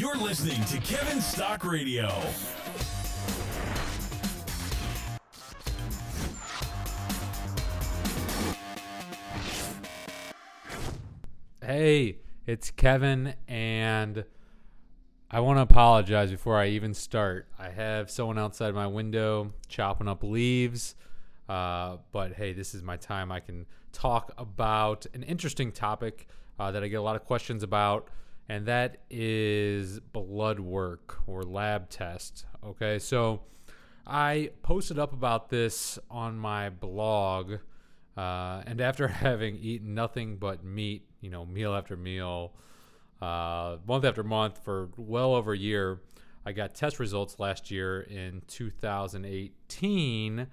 You're listening to Kevin Stock Radio. Hey, it's Kevin, and I want to apologize before I even start. I have someone outside my window chopping up leaves, but hey, this is my time. I can talk about an interesting topic that I get a lot of questions about, and that is blood work or lab tests. Okay, so I posted up about this on my blog, and after having eaten nothing but meat, you know, meal after meal, month after month for well over a year, I got test results last year in 2018, and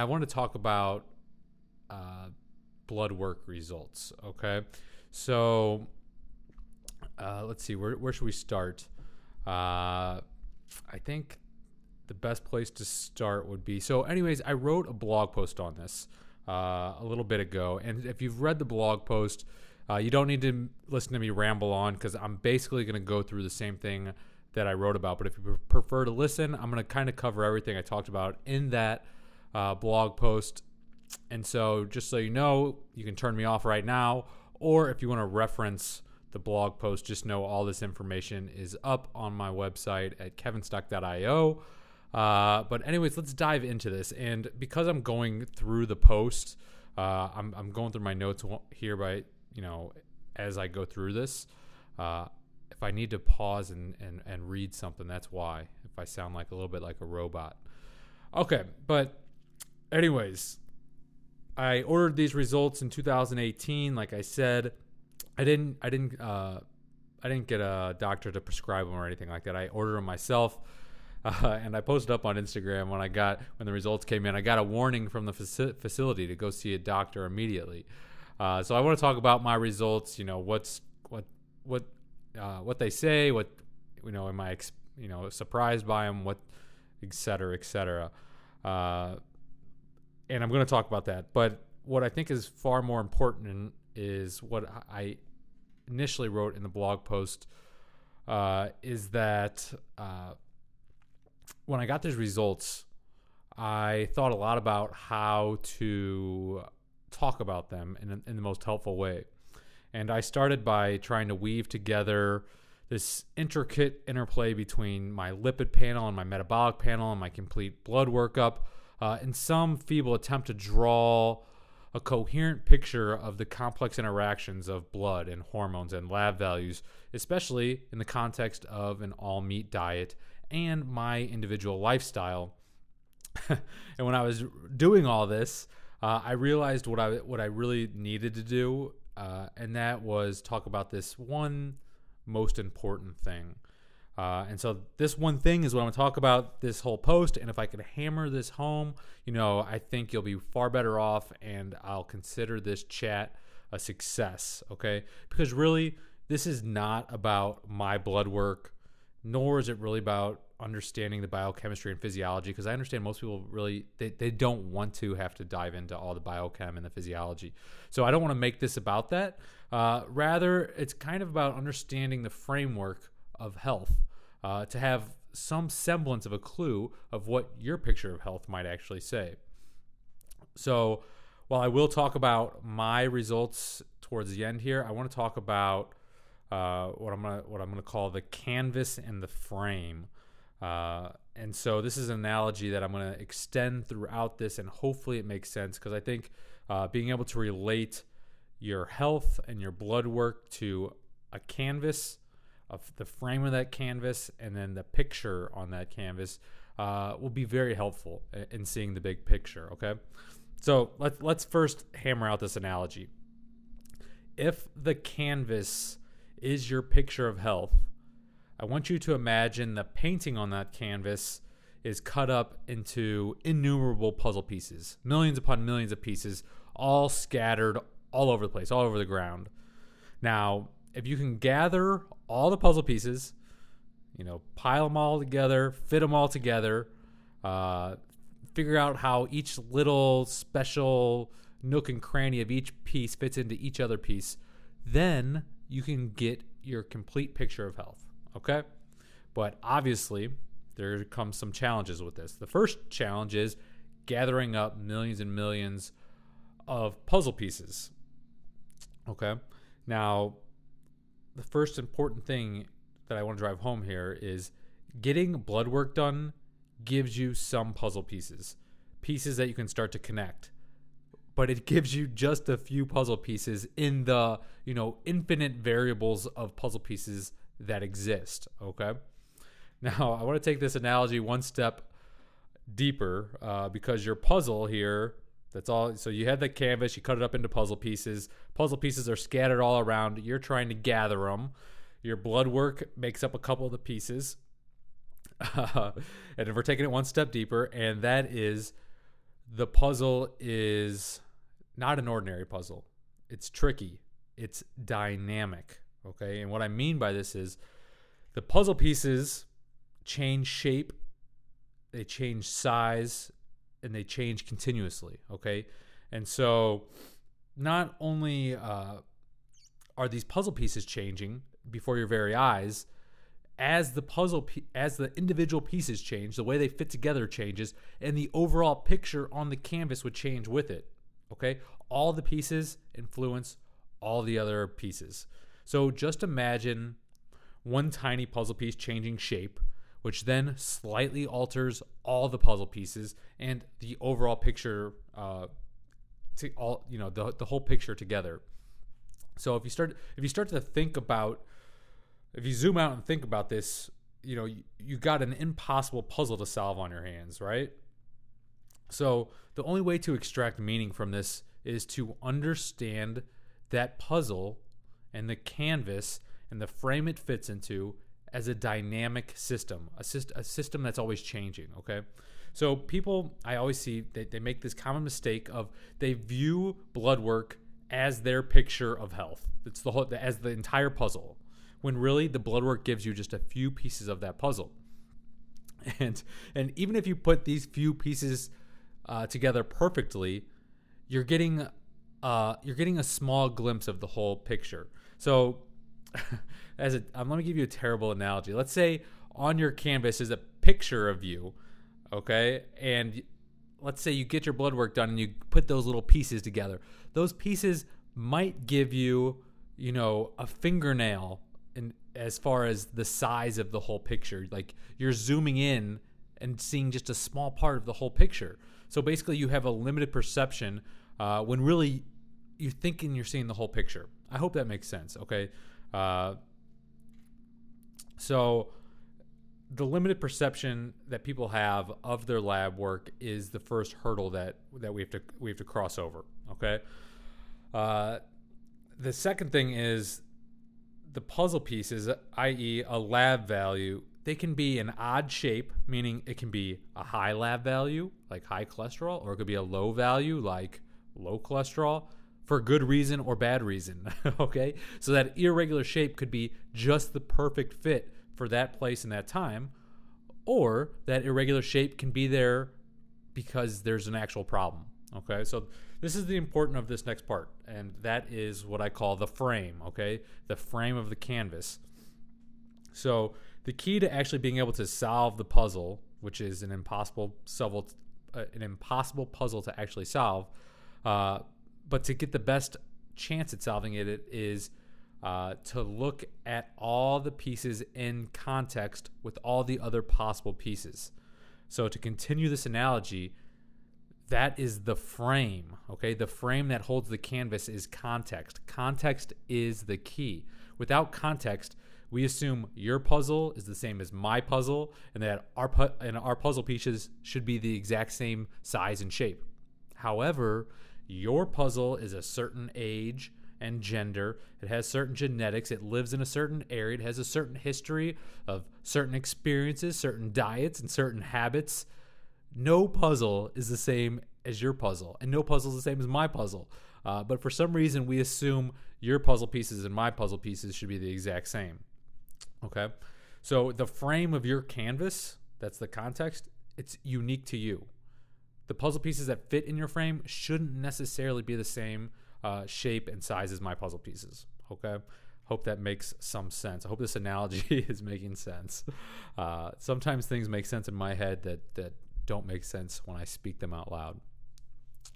I want to talk about blood work results. Okay, so let's see, where should we start? I think the best place to start would be, so anyways, I wrote a blog post on this a little bit ago. And if you've read the blog post, you don't need to listen to me ramble on because I'm basically going to go through the same thing that I wrote about. But if you prefer to listen, I'm going to kind of cover everything I talked about in that blog post. And so just so you know, you can turn me off right now, or if you want to reference the blog post, just know all this information is up on my website at KevinStock.io. But anyways, let's dive into this. And because I'm going through the post, I'm going through my notes here by, you know, as I go through this. If I need to pause and read something, that's why. If I sound like a little bit like a robot. Okay, but anyways, I ordered these results in 2018, like I said. I didn't get a doctor to prescribe them or anything like that. I ordered them myself, and I posted up on Instagram when the results came in. I got a warning from the facility to go see a doctor immediately. So I want to talk about my results. You know, what they say. What, you know, am I surprised by them? What, et cetera, et cetera. And I'm going to talk about that. But what I think is far more important is what I initially wrote in the blog post, is that when I got these results, I thought a lot about how to talk about them in the most helpful way. And I started by trying to weave together this intricate interplay between my lipid panel and my metabolic panel and my complete blood workup in some feeble attempt to draw a coherent picture of the complex interactions of blood and hormones and lab values, especially in the context of an all-meat diet and my individual lifestyle. And when I was doing all this, I realized what I really needed to do, and that was talk about this one most important thing. And so this one thing is what I'm going to talk about this whole post. And if I could hammer this home, you know, I think you'll be far better off, and I'll consider this chat a success. Okay. Because really, this is not about my blood work, nor is it really about understanding the biochemistry and physiology. Because I understand most people really, they don't want to have to dive into all the biochem and the physiology. So I don't want to make this about that. Rather, it's kind of about understanding the framework of health, to have some semblance of a clue of what your picture of health might actually say. So while I will talk about my results towards the end here, I want to talk about what I'm gonna call the canvas and the frame. And so this is an analogy that I'm going to extend throughout this, and hopefully it makes sense, because I think being able to relate your health and your blood work to a canvas, of the frame of that canvas, and then the picture on that canvas will be very helpful in seeing the big picture. Okay, so let's first hammer out this analogy. If the canvas is your picture of health, I want you to imagine the painting on that canvas is cut up into innumerable puzzle pieces, millions upon millions of pieces, all scattered all over the place, all over the ground. Now, if you can gather all the puzzle pieces, you know, pile them all together, fit them all together, figure out how each little special nook and cranny of each piece fits into each other piece, then you can get your complete picture of health. Okay? But obviously, there come some challenges with this. The first challenge is gathering up millions and millions of puzzle pieces. Okay? Now, the first important thing that I want to drive home here is getting blood work done gives you some puzzle pieces, pieces that you can start to connect. But it gives you just a few puzzle pieces in the, you know, infinite variables of puzzle pieces that exist, okay? Now, I want to take this analogy one step deeper because your puzzle here, that's all. So you had the canvas, you cut it up into puzzle pieces. Puzzle pieces are scattered all around. You're trying to gather them. Your blood work makes up a couple of the pieces. And if we're taking it one step deeper, and that is the puzzle is not an ordinary puzzle. It's tricky. It's dynamic, okay? And what I mean by this is the puzzle pieces change shape, they change size, and they change continuously, okay? And so not only are these puzzle pieces changing before your very eyes, as the individual pieces change, the way they fit together changes, and the overall picture on the canvas would change with it, okay? All the pieces influence all the other pieces. So just imagine one tiny puzzle piece changing shape, which then slightly alters all the puzzle pieces and the overall picture, to all, you know, the whole picture together. So if you zoom out and think about this, you know, you got an impossible puzzle to solve on your hands, right? So the only way to extract meaning from this is to understand that puzzle and the canvas and the frame it fits into as a dynamic system, a system that's always changing, okay? So people, I always see, they make this common mistake of they view blood work as their picture of health. It's as the entire puzzle, when really the blood work gives you just a few pieces of that puzzle. And even if you put these few pieces together perfectly, you're getting a small glimpse of the whole picture. So let me give you a terrible analogy. Let's say on your canvas is a picture of you, okay? And let's say you get your blood work done and you put those little pieces together. Those pieces might give you, you know, a fingernail, and as far as the size of the whole picture, like you're zooming in and seeing just a small part of the whole picture. So basically you have a limited perception when really you're thinking you're seeing the whole picture. I hope that makes sense, okay? So the limited perception that people have of their lab work is the first hurdle that we have to cross over, okay? The second thing is the puzzle pieces, i.e. a lab value, they can be an odd shape, meaning it can be a high lab value, like high cholesterol, or it could be a low value, like low cholesterol, for good reason or bad reason, okay? So that irregular shape could be just the perfect fit for that place and that time, or that irregular shape can be there because there's an actual problem, okay? So this is the important of this next part, and that is what I call the frame, okay? The frame of the canvas. So the key to actually being able to solve the puzzle, which is an impossible puzzle to actually solve, but to get the best chance at solving it is to look at all the pieces in context with all the other possible pieces. So to continue this analogy, that is the frame, okay? The frame that holds the canvas is context. Context is the key. Without context, we assume your puzzle is the same as my puzzle and that our puzzle pieces should be the exact same size and shape. However, your puzzle is a certain age and gender. It has certain genetics. It lives in a certain area. It has a certain history of certain experiences, certain diets, and certain habits. No puzzle is the same as your puzzle, and no puzzle is the same as my puzzle. But for some reason, we assume your puzzle pieces and my puzzle pieces should be the exact same, okay? So the frame of your canvas, that's the context, it's unique to you. The puzzle pieces that fit in your frame shouldn't necessarily be the same shape and size as my puzzle pieces, okay? Hope that makes some sense. I hope this analogy is making sense. Sometimes things make sense in my head that don't make sense when I speak them out loud.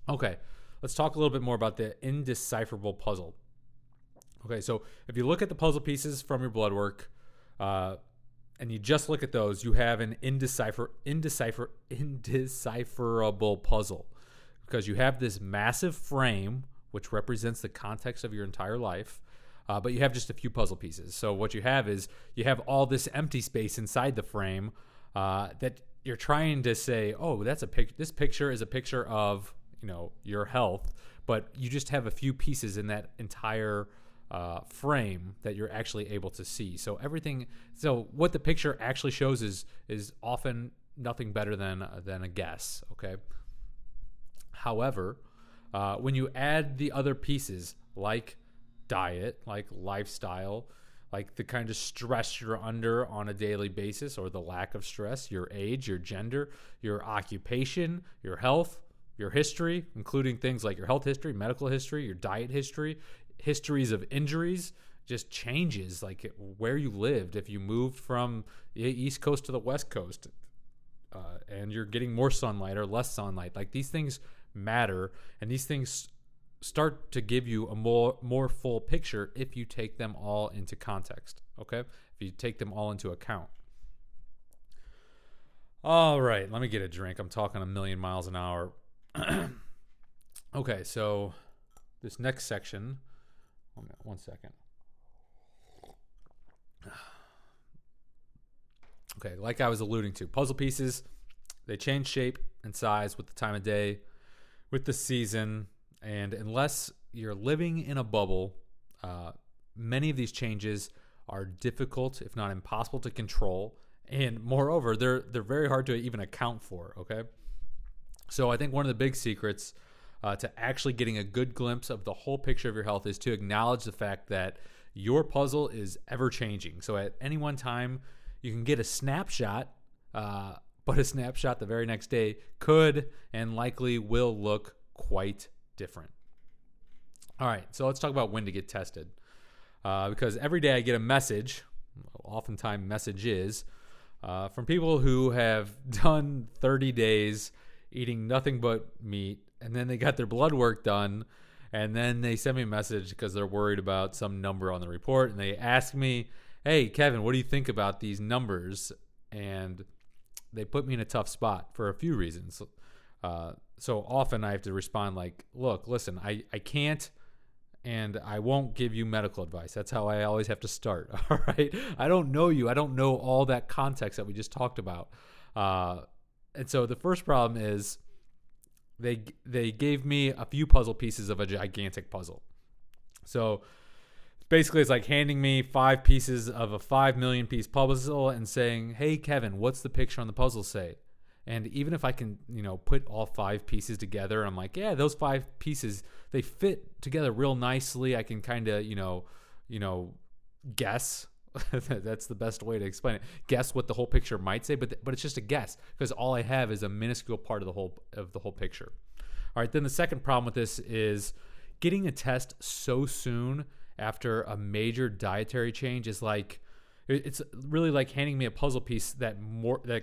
Okay, let's talk a little bit more about the indecipherable puzzle. Okay, so if you look at the puzzle pieces from your blood work, and you just look at those, you have an indecipherable puzzle, because you have this massive frame, which represents the context of your entire life, but you have just a few puzzle pieces. So what you have is you have all this empty space inside the frame that you're trying to say, oh, that's a picture. This picture is a picture of, your health, but you just have a few pieces in that entire frame that you're actually able to see. So what the picture actually shows is often nothing better than a guess. Okay. However, when you add the other pieces, like diet, like lifestyle, like the kind of stress you're under on a daily basis, or the lack of stress, your age, your gender, your occupation, your health, your history, including things like your health history, medical history, your diet history, histories of injuries, just changes, like where you lived, if you moved from the East Coast to the West Coast, and you're getting more sunlight or less sunlight, like these things matter, and these things start to give you a more full picture if you take them all into context, okay? If you take them all into account. All right, let me get a drink. I'm talking a million miles an hour. Okay, so this next section, hold on, 1 second. Okay, like I was alluding to, puzzle pieces, they change shape and size with the time of day, with the season, and unless you're living in a bubble, many of these changes are difficult, if not impossible, to control, and moreover, they're very hard to even account for, okay? So I think one of the big secrets to actually getting a good glimpse of the whole picture of your health is to acknowledge the fact that your puzzle is ever-changing. So at any one time, you can get a snapshot, but a snapshot the very next day could and likely will look quite different. All right, so let's talk about when to get tested. Because every day I get a message, oftentimes messages, from people who have done 30 days eating nothing but meat, and then they got their blood work done, and then they send me a message because they're worried about some number on the report, and they ask me, hey, Kevin, what do you think about these numbers? And they put me in a tough spot for a few reasons. So often I have to respond like, look, listen, I can't and I won't give you medical advice. That's how I always have to start, all right? I don't know you. I don't know all that context that we just talked about. And so the first problem is they gave me a few puzzle pieces of a gigantic puzzle. So basically, it's like handing me 5 pieces of a 5 million piece puzzle and saying, hey, Kevin, what's the picture on the puzzle say? And even if I can, put all 5 pieces together, I'm like, yeah, those 5 pieces, they fit together real nicely. I can kind of, guess. That's the best way to explain it. Guess what the whole picture might say, but it's just a guess, because all I have is a minuscule part of the whole picture. All right, then the second problem with this is getting a test so soon after a major dietary change is like, it's really like handing me a puzzle piece that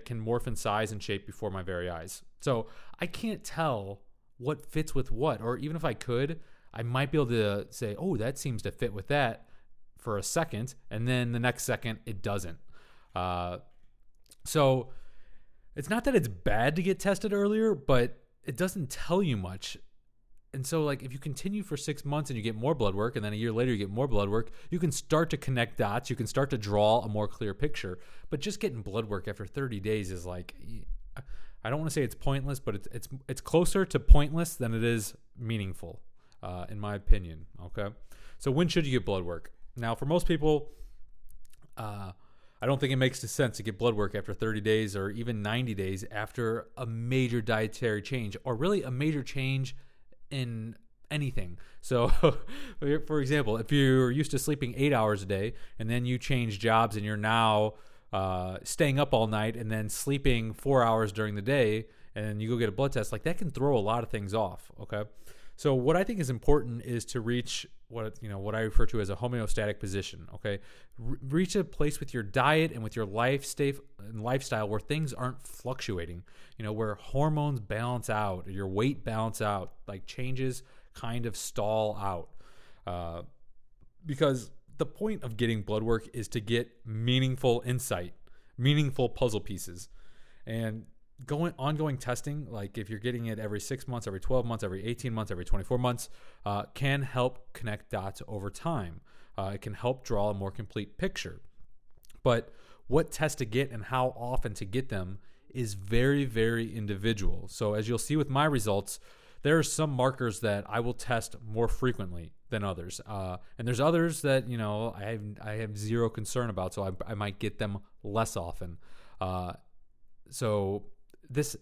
can morph in size and shape before my very eyes. So I can't tell what fits with what, or even if I could, I might be able to say, oh, that seems to fit with that for a second, and then the next second it doesn't. So it's not that it's bad to get tested earlier, but it doesn't tell you much. And so, like, if you continue for 6 months and you get more blood work, and then a year later you get more blood work, you can start to connect dots. You can start to draw a more clear picture. But just getting blood work after 30 days is like, I don't want to say it's pointless, but it's closer to pointless than it is meaningful, in my opinion. Okay. So when should you get blood work? Now, for most people, I don't think it makes sense to get blood work after 30 days or even 90 days after a major dietary change, or really a major change in anything. So for example, if you're used to sleeping 8 hours a day and then you change jobs and you're now staying up all night and then sleeping 4 hours during the day, and you go get a blood test, like that can throw a lot of things off. Okay. So what I think is important is to reach what I refer to as a homeostatic position. Okay, reach a place with your diet and with your lifestyle where things aren't fluctuating. Where hormones balance out, your weight balance out, like changes kind of stall out. Because the point of getting blood work is to get meaningful insight, meaningful puzzle pieces, and ongoing testing, like if you're getting it every 6 months, every 12 months, every 18 months, every 24 months, can help connect dots over time. It can help draw a more complete picture. But what tests to get and how often to get them is very, very individual. So as you'll see with my results, there are some markers that I will test more frequently than others. And there's others that, I have zero concern about, so I might get them less often. So this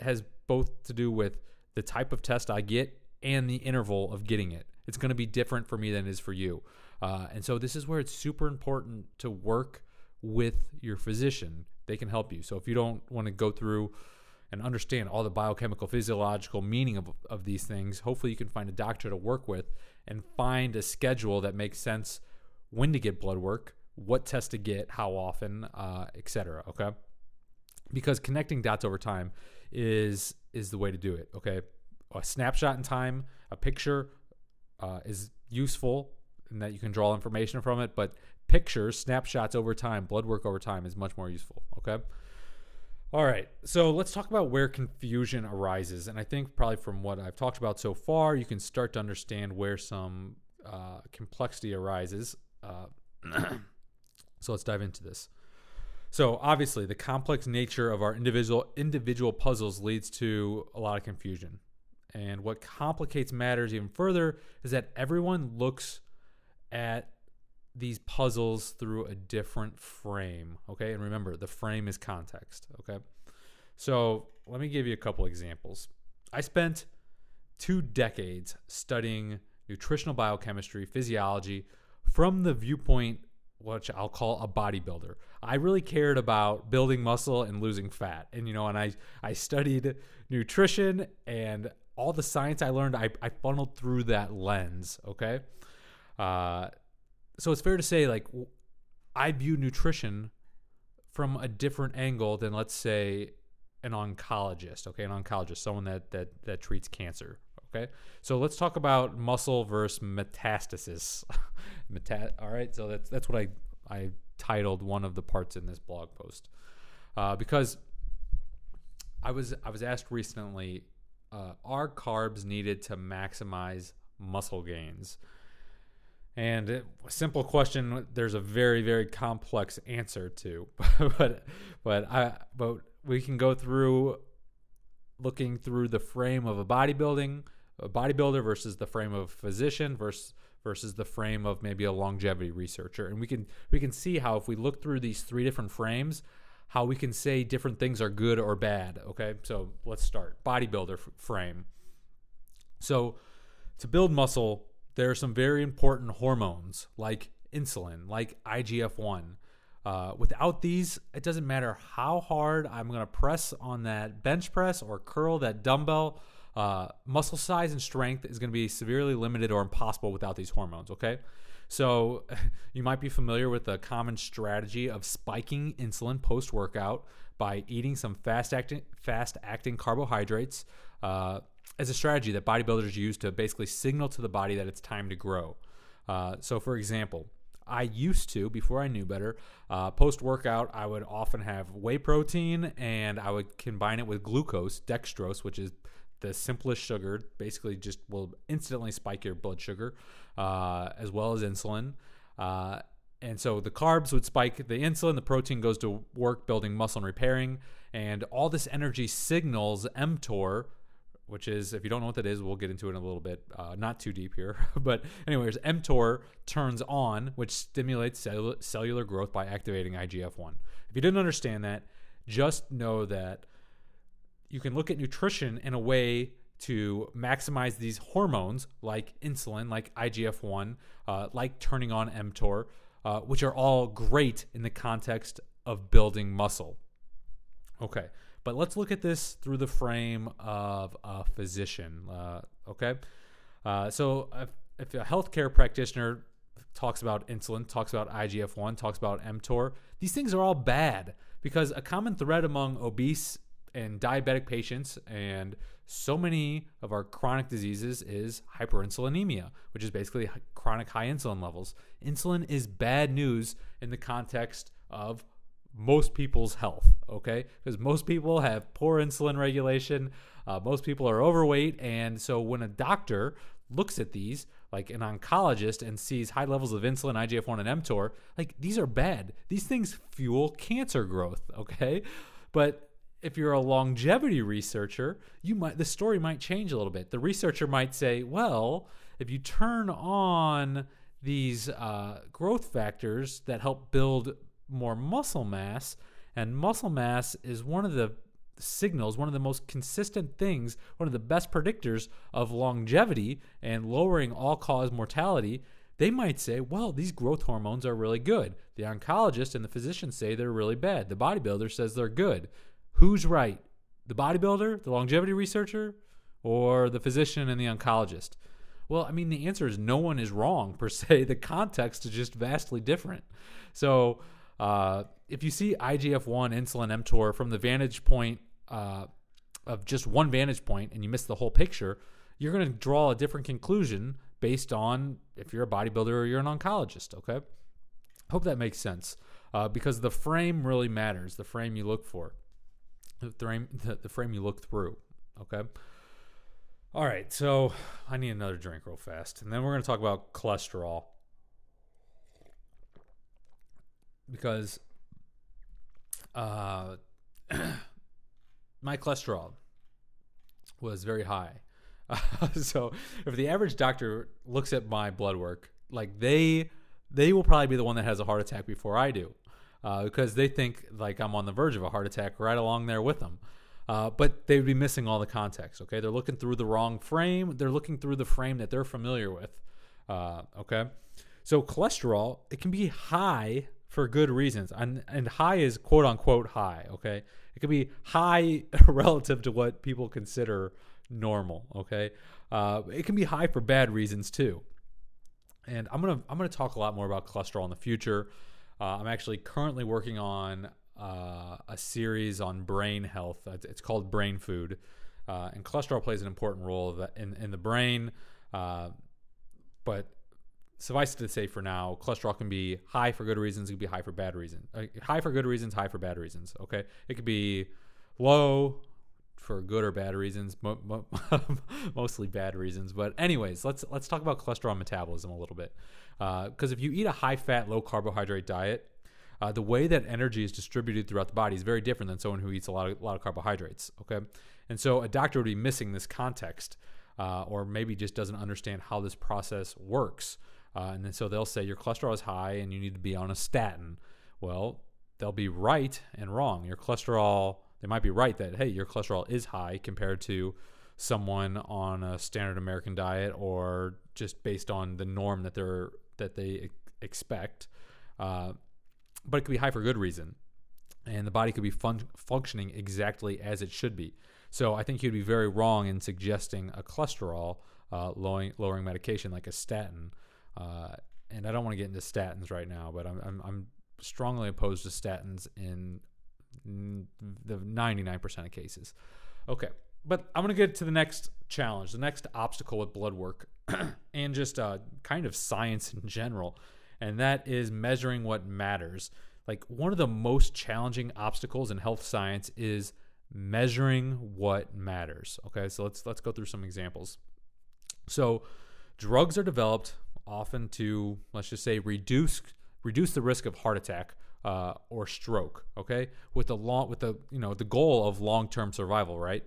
has both to do with the type of test I get and the interval of getting it. It's going to be different for me than it is for you. And so this is where it's super important to work with your physician. They can help you. So if you don't want to go through and understand all the biochemical, physiological meaning of these things, hopefully you can find a doctor to work with and find a schedule that makes sense, when to get blood work, what tests to get, how often, et cetera, okay? Because connecting dots over time is the way to do it, okay? A snapshot in time, a picture is useful in that you can draw information from it, but pictures, snapshots over time, blood work over time is much more useful, okay? All right, so let's talk about where confusion arises. And I think probably from what I've talked about so far, you can start to understand where some complexity arises. So let's dive into this. So obviously, the complex nature of our individual puzzles leads to a lot of confusion. And what complicates matters even further is that everyone looks at these puzzles through a different frame, okay? And remember, the frame is context, okay? So let me give you a couple examples. I spent 2 decades studying nutritional biochemistry, physiology, from the viewpoint which I'll call a bodybuilder. I really cared about building muscle and losing fat. And, I studied nutrition, and all the science I learned, I funneled through that lens, okay? So it's fair to say, I view nutrition from a different angle than, let's say, an oncologist, okay? An oncologist, someone that treats cancer, okay? So let's talk about muscle versus metastasis. All right, so that's what I titled one of the parts in this blog post. Because I was asked recently, are carbs needed to maximize muscle gains? And a simple question, there's a very, very complex answer to, but we can go through looking through the frame of a bodybuilder versus the frame of a physician versus the frame of maybe a longevity researcher, and we can see how, if we look through these 3 different frames, how we can say different things are good or bad. Okay, so let's start bodybuilder frame. So to build muscle, there are some very important hormones like insulin, like IGF-1. Without these, it doesn't matter how hard I'm going to press on that bench press or curl that dumbbell. Muscle size and strength is going to be severely limited or impossible without these hormones, okay? So you might be familiar with the common strategy of spiking insulin post-workout by eating some fast-acting carbohydrates, as a strategy that bodybuilders use to basically signal to the body that it's time to grow. So for example, I used to, before I knew better, post-workout, I would often have whey protein, and I would combine it with glucose, dextrose, which is the simplest sugar, basically just will instantly spike your blood sugar, as well as insulin. And so the carbs would spike the insulin, the protein goes to work building muscle and repairing, and all this energy signals mTOR, which is, if you don't know what that is, we'll get into it in a little bit, not too deep here. But anyways, mTOR turns on, which stimulates cellular growth by activating IGF-1. If you didn't understand that, just know that you can look at nutrition in a way to maximize these hormones like insulin, like IGF-1, like turning on mTOR, which are all great in the context of building muscle. Okay. But let's look at this through the frame of a physician, okay? So if a healthcare practitioner talks about insulin, talks about IGF-1, talks about mTOR, these things are all bad, because a common thread among obese and diabetic patients and so many of our chronic diseases is hyperinsulinemia, which is basically chronic high insulin levels. Insulin is bad news in the context of most people's health, okay? Because most people have poor insulin regulation. Most people are overweight. And so when a doctor looks at these, like an oncologist, and sees high levels of insulin, IGF-1, and mTOR, like these are bad. These things fuel cancer growth, okay? But if you're a longevity researcher, the story might change a little bit. The researcher might say, well, if you turn on these growth factors that help build more muscle mass, and muscle mass is one of the signals, one of the most consistent things, one of the best predictors of longevity and lowering all-cause mortality, they might say, well, these growth hormones are really good. The oncologist and the physician say they're really bad. The bodybuilder says they're good. Who's right? The bodybuilder, the longevity researcher, or the physician and the oncologist? Well, I mean, the answer is no one is wrong, per se. The context is just vastly different. So if you see IGF-1, insulin, mTOR from the vantage point of just one vantage point and you miss the whole picture, you're going to draw a different conclusion based on if you're a bodybuilder or you're an oncologist, okay? Hope that makes sense because the frame really matters, the frame you look for. The frame you look through, okay? All right, so I need another drink real fast. And then we're going to talk about cholesterol, because my cholesterol was very high. So if the average doctor looks at my blood work, like they will probably be the one that has a heart attack before I do. Because they think like I'm on the verge of a heart attack right along there with them. But they would be missing all the context, okay? They're looking through the wrong frame. They're looking through the frame that they're familiar with, okay? So cholesterol, it can be high for good reasons. And high is quote-unquote high, okay? It can be high relative to what people consider normal, okay? It can be high for bad reasons too. And I'm gonna talk a lot more about cholesterol in the future. I'm actually currently working on a series on brain health. It's called Brain Food, and cholesterol plays an important role in the brain. But suffice it to say, for now, cholesterol can be high for good reasons. It can be high for bad reasons. High for good reasons, high for bad reasons. Okay, it could be low for good or bad reasons, mostly bad reasons. But anyways, let's talk about cholesterol metabolism a little bit. Because if you eat a high-fat, low-carbohydrate diet, the way that energy is distributed throughout the body is very different than someone who eats a lot of carbohydrates, okay? And so a doctor would be missing this context or maybe just doesn't understand how this process works. And then so they'll say your cholesterol is high and you need to be on a statin. Well, they'll be right and wrong. Your cholesterol... They might be right that, hey, your cholesterol is high compared to someone on a standard American diet or just based on the norm that they expect. But it could be high for good reason. And the body could be functioning exactly as it should be. So I think you'd be very wrong in suggesting a cholesterol lowering medication like a statin. And I don't want to get into statins right now, but I'm strongly opposed to statins in the 99% of cases. Okay, but I'm going to get to the next challenge, the next obstacle with blood work and just kind of science in general, and that is measuring what matters. Like one of the most challenging obstacles in health science is measuring what matters. Okay, so let's go through some examples. So drugs are developed often to, let's just say, reduce the risk of heart attack or stroke, okay, with the goal of long-term survival, right?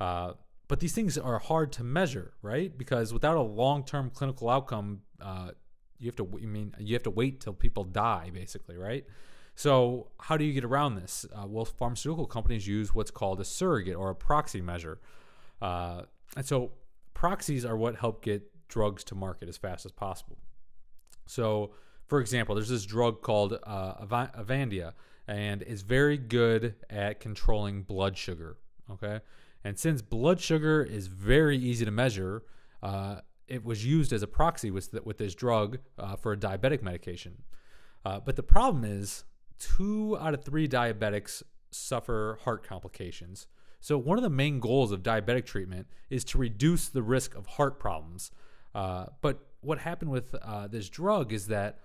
But these things are hard to measure, right? Because without a long-term clinical outcome, you have to wait till people die, basically, right? So how do you get around this? Well, pharmaceutical companies use what's called a surrogate or a proxy measure, and so proxies are what help get drugs to market as fast as possible. So, for example, there's this drug called Avandia, and it's very good at controlling blood sugar, okay? And since blood sugar is very easy to measure, it was used as a proxy with this drug for a diabetic medication. But the problem is 2 out of 3 diabetics suffer heart complications. So one of the main goals of diabetic treatment is to reduce the risk of heart problems. But what happened with this drug is that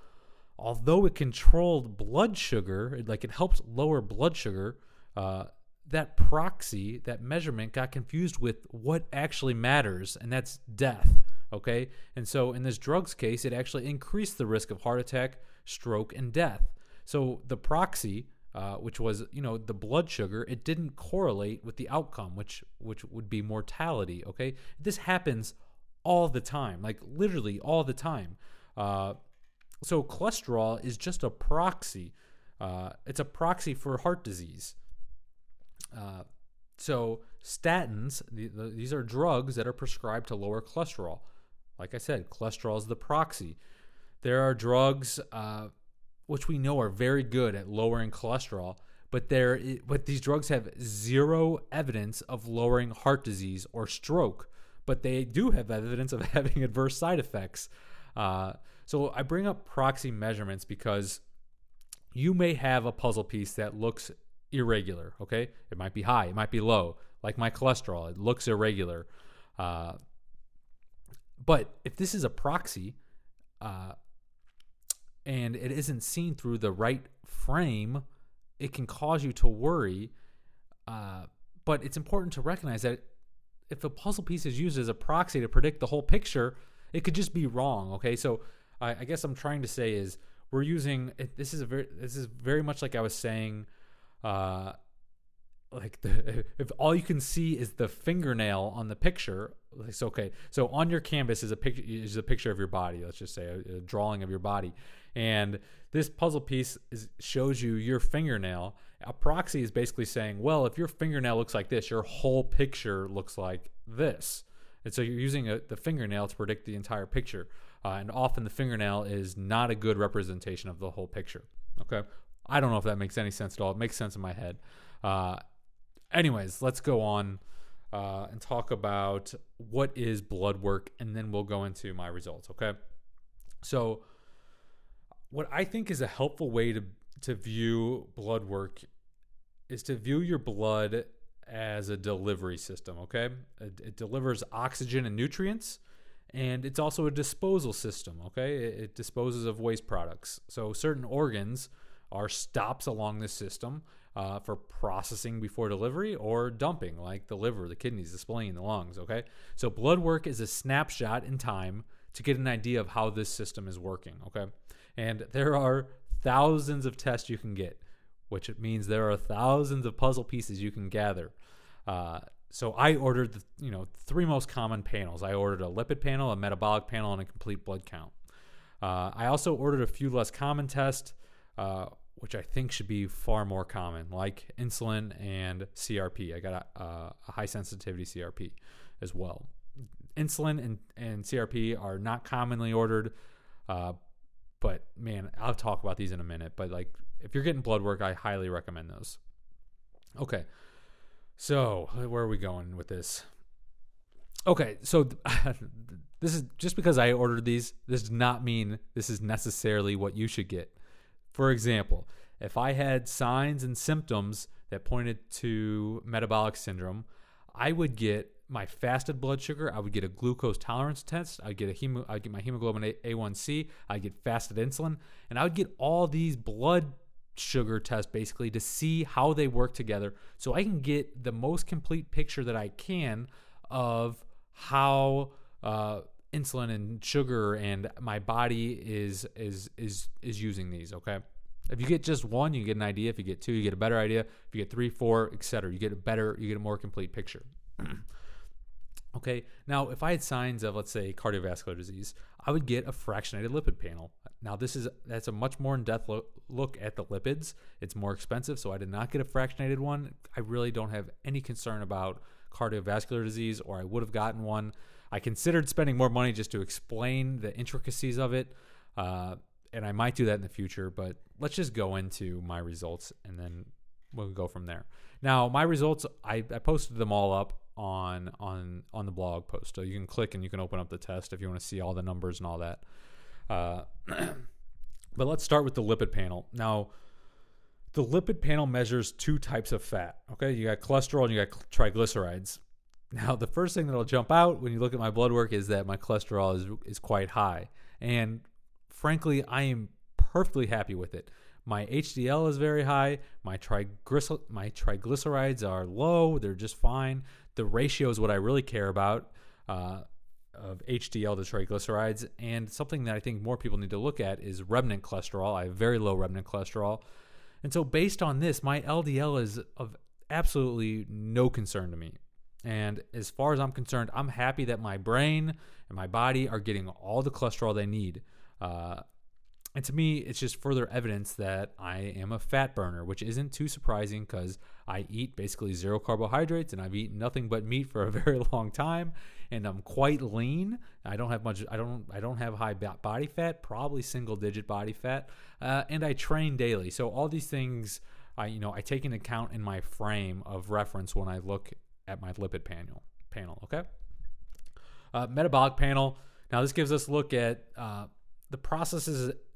although it controlled blood sugar, it helps lower blood sugar, that proxy, that measurement got confused with what actually matters, and that's death, okay? And so in this drug's case, it actually increased the risk of heart attack, stroke, and death. So the proxy, which was, the blood sugar, it didn't correlate with the outcome, which would be mortality, okay? This happens all the time, literally all the time. So cholesterol is just a proxy. It's a proxy for heart disease. So statins, these are drugs that are prescribed to lower cholesterol. Like I said, cholesterol is the proxy. There are drugs which we know are very good at lowering cholesterol, but these drugs have zero evidence of lowering heart disease or stroke, but they do have evidence of having adverse side effects. So I bring up proxy measurements because you may have a puzzle piece that looks irregular, okay? It might be high, it might be low. Like my cholesterol, it looks irregular. But if this is a proxy and it isn't seen through the right frame, it can cause you to worry. But it's important to recognize that if a puzzle piece is used as a proxy to predict the whole picture, it could just be wrong, okay? So I guess I'm trying to say is we're using this is very much like I was saying, if all you can see is the fingernail on the picture, it's okay. So on your canvas is a picture of your body. Let's just say a drawing of your body, and this puzzle piece shows you your fingernail. A proxy is basically saying, well, if your fingernail looks like this, your whole picture looks like this. And so you're using the fingernail to predict the entire picture. And often the fingernail is not a good representation of the whole picture. Okay. I don't know if that makes any sense at all. It makes sense in my head. Anyways, let's go on and talk about what is blood work, and then we'll go into my results. Okay. So what I think is a helpful way to view blood work is to view your blood as a delivery system. Okay. It delivers oxygen and nutrients, and it's also a disposal system. Okay. It disposes of waste products. So certain organs are stops along this system for processing before delivery or dumping, like the liver, the kidneys, the spleen, the lungs. Okay. So blood work is a snapshot in time to get an idea of how this system is working. Okay. And there are thousands of tests you can get, which it means there are thousands of puzzle pieces you can gather. So I ordered the 3 most common panels. I ordered a lipid panel, a metabolic panel, and a complete blood count. I also ordered a few less common tests, which I think should be far more common, like insulin and CRP. I got a high sensitivity CRP as well. Insulin and CRP are not commonly ordered, but man, I'll talk about these in a minute. But if you're getting blood work, I highly recommend those. Okay. So where are we going with this? Okay. So this is just because I ordered these, this does not mean this is necessarily what you should get. For example, if I had signs and symptoms that pointed to metabolic syndrome, I would get my fasted blood sugar. I would get a glucose tolerance test. I'd get my hemoglobin A1c. I'd get fasted insulin, and I would get all these blood sugar tests basically to see how they work together, so I can get the most complete picture that I can of how insulin and sugar and my body is using these. Okay. If you get just 1, you get an idea. If you get 2, you get a better idea. If you get 3, 4, etc., you get a more complete picture. Okay. Now, if I had signs of, let's say, cardiovascular disease, I would get a fractionated lipid panel. Now, that's a much more in-depth look at the lipids. It's more expensive, so I did not get a fractionated one. I really don't have any concern about cardiovascular disease, or I would have gotten one. I considered spending more money just to explain the intricacies of it, and I might do that in the future, but let's just go into my results, and then we'll go from there. Now, my results, I posted them all up on the blog post. So you can click and you can open up the test if you want to see all the numbers and all that. But let's start with the lipid panel. Now, the lipid panel measures two types of fat. Okay, you got cholesterol and you got triglycerides. Now, the first thing that'll jump out when you look at my blood work is that my cholesterol is quite high. And frankly, I am perfectly happy with it. My HDL is very high. My triglycerides are low. They're just fine. The ratio is what I really care about, of HDL to triglycerides. And something that I think more people need to look at is remnant cholesterol. I have very low remnant cholesterol. And so based on this, my LDL is of absolutely no concern to me. And as far as I'm concerned, I'm happy that my brain and my body are getting all the cholesterol they need. And to me, it's just further evidence that I am a fat burner, which isn't too surprising because I eat basically zero carbohydrates and I've eaten nothing but meat for a very long time, and I'm quite lean. I don't have much. I don't have high body fat, probably single digit body fat, and I train daily. So all these things, I take into account in my frame of reference when I look at my lipid panel. Okay. Metabolic panel. Now this gives us a look at the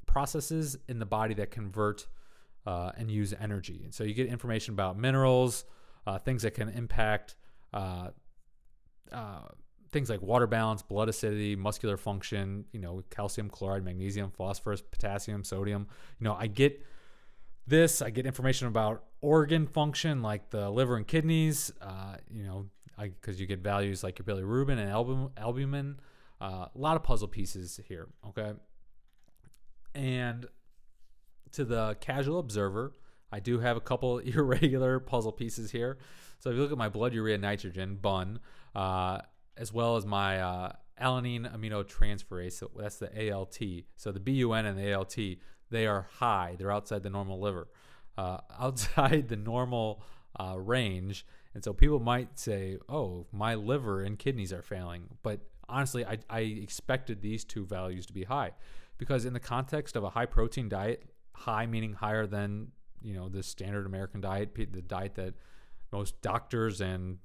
processes in the body that convert and use energy. And so you get information about minerals, things that can impact things like water balance, blood acidity, muscular function, calcium, chloride, magnesium, phosphorus, potassium, sodium. I get this. I get information about organ function like the liver and kidneys, because you get values like your bilirubin and albumin. A lot of puzzle pieces here, okay? And to the casual observer, I do have a couple irregular puzzle pieces here. So if you look at my blood urea nitrogen, BUN, as well as my alanine aminotransferase, so that's the ALT. So the BUN and the ALT, they are high. They're outside the normal range. And so people might say, oh, my liver and kidneys are failing. But honestly, I expected these two values to be high. Because in the context of a high protein diet, high meaning higher than the standard American diet, the diet that most doctors and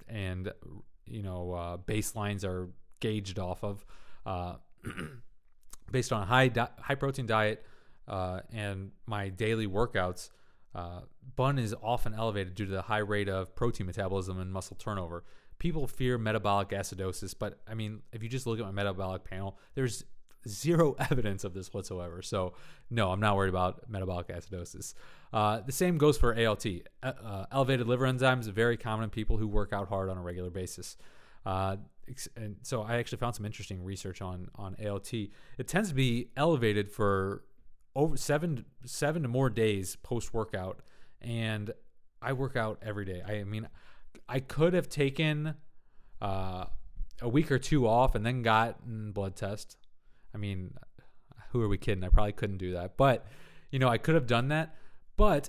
baselines are gauged off of, based on a high protein diet and my daily workouts, BUN is often elevated due to the high rate of protein metabolism and muscle turnover. People fear metabolic acidosis, but I mean, if you just look at my metabolic panel, there's zero evidence of this whatsoever. So no, I'm not worried about metabolic acidosis. The same goes for ALT. Elevated liver enzymes, very common in people who work out hard on a regular basis. And so I actually found some interesting research on ALT. It tends to be elevated for over seven to more days post-workout. And I work out every day. I mean, I could have taken a week or two off and then gotten blood tests. I mean, who are we kidding? I probably couldn't do that. But, I could have done that. But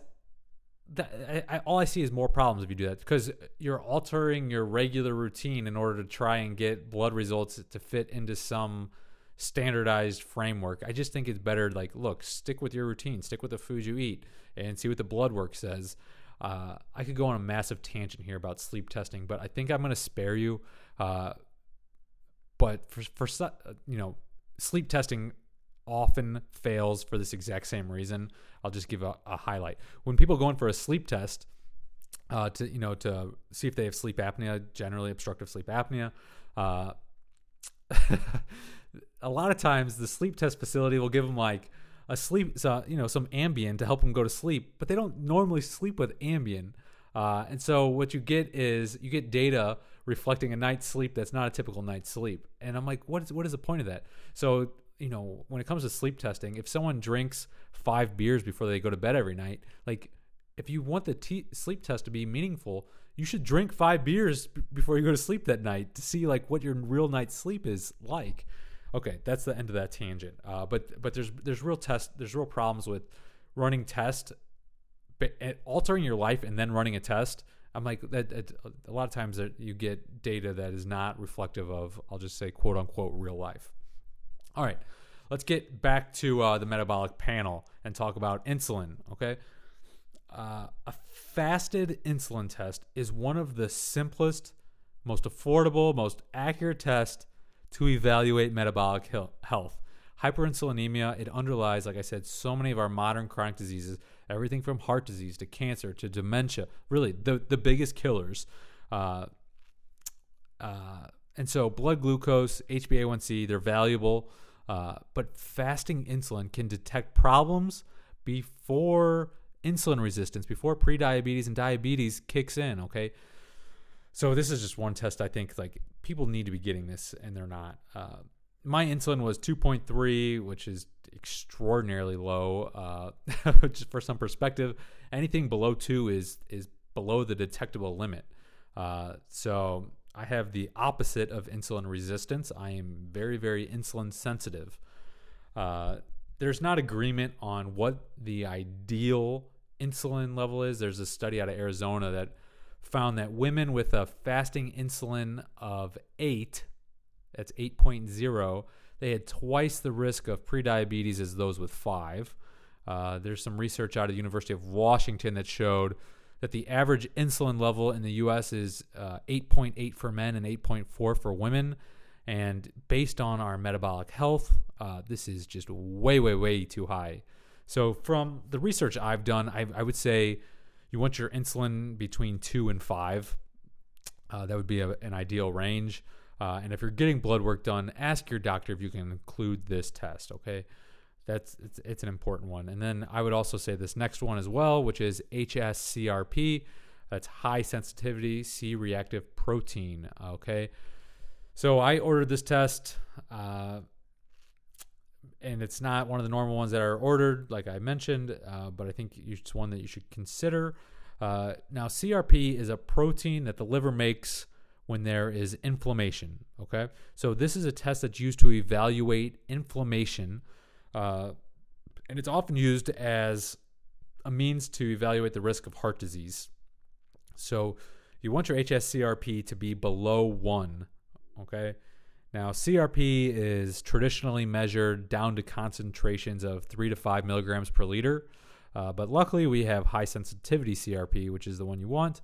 all I see is more problems if you do that, because you're altering your regular routine in order to try and get blood results to fit into some standardized framework. I just think it's better, stick with your routine, stick with the food you eat, and see what the blood work says. I could go on a massive tangent here about sleep testing, but I think I'm going to spare you. But for sleep testing often fails for this exact same reason. I'll just give a highlight. When people go in for a sleep test to see if they have sleep apnea, generally obstructive sleep apnea, a lot of times the sleep test facility will give them some Ambien to help them go to sleep, but they don't normally sleep with Ambien. And so what you get is you get data reflecting a night's sleep that's not a typical night's sleep. And I'm like, what is the point of that? So, when it comes to sleep testing, if someone drinks 5 beers before they go to bed every night, if you want the sleep test to be meaningful, you should drink 5 beers before you go to sleep that night to see what your real night's sleep is like. Okay, that's the end of that tangent. But there's real problems with running tests, altering your life and then running a test. I'm like, that a lot of times that you get data that is not reflective of, I'll just say, quote unquote, real life. All right, let's get back to the metabolic panel and talk about insulin, okay? A fasted insulin test is one of the simplest, most affordable, most accurate test to evaluate metabolic health. Hyperinsulinemia, it underlies, like I said, so many of our modern chronic diseases, everything from heart disease to cancer to dementia, really the biggest killers. And so blood glucose, HbA1c, they're valuable, but fasting insulin can detect problems before insulin resistance, before prediabetes and diabetes kicks in, okay? So this is just one test I think like people need to be getting this and they're not. My insulin was 2.3, which is extraordinarily low. Just for some perspective, anything below 2 is below the detectable limit. So I have the opposite of insulin resistance. I am very, very insulin sensitive. There's not agreement on what the ideal insulin level is. There's a study out of Arizona that found that women with a fasting insulin of 8, that's 8.0, they had twice the risk of prediabetes as those with 5. There's some research out of the University of Washington that showed that the average insulin level in the U.S. is 8.8 for men and 8.4 for women. And based on our metabolic health, this is just way, way, way too high. So from the research I've done, I would say you want your insulin between 2 and 5. That would be an ideal range. And if you're getting blood work done, ask your doctor if you can include this test, okay? It's an important one. And then I would also say this next one as well, which is HSCRP. That's high sensitivity C-reactive protein, okay? So I ordered this test, and it's not one of the normal ones that are ordered, like I mentioned, but I think it's one that you should consider. Now, CRP is a protein that the liver makes when there is inflammation, okay? So this is a test that's used to evaluate inflammation, and it's often used as a means to evaluate the risk of heart disease. So you want your HSCRP to be below 1, okay? Now, CRP is traditionally measured down to concentrations of 3 to 5 milligrams per liter, but luckily we have high sensitivity CRP, which is the one you want,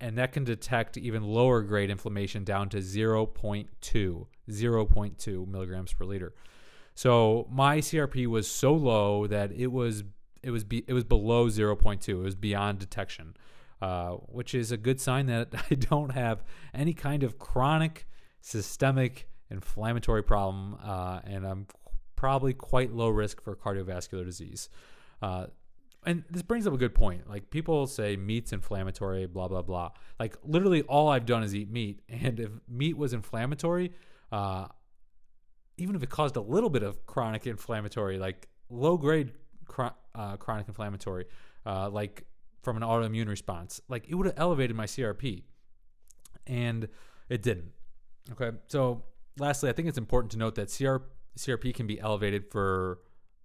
and that can detect even lower grade inflammation down to 0.2 milligrams per liter. So my CRP was so low that it was below 0.2. It was beyond detection, which is a good sign that I don't have any kind of chronic systemic inflammatory problem, and I'm probably quite low risk for cardiovascular disease. And this brings up a good point. Like people say meat's inflammatory, blah, blah, blah. Like literally all I've done is eat meat. And if meat was inflammatory, even if it caused a little bit of chronic inflammatory, like low grade chronic inflammatory, like from an autoimmune response, like it would have elevated my CRP and it didn't. Okay. So lastly, I think it's important to note that CRP can be elevated for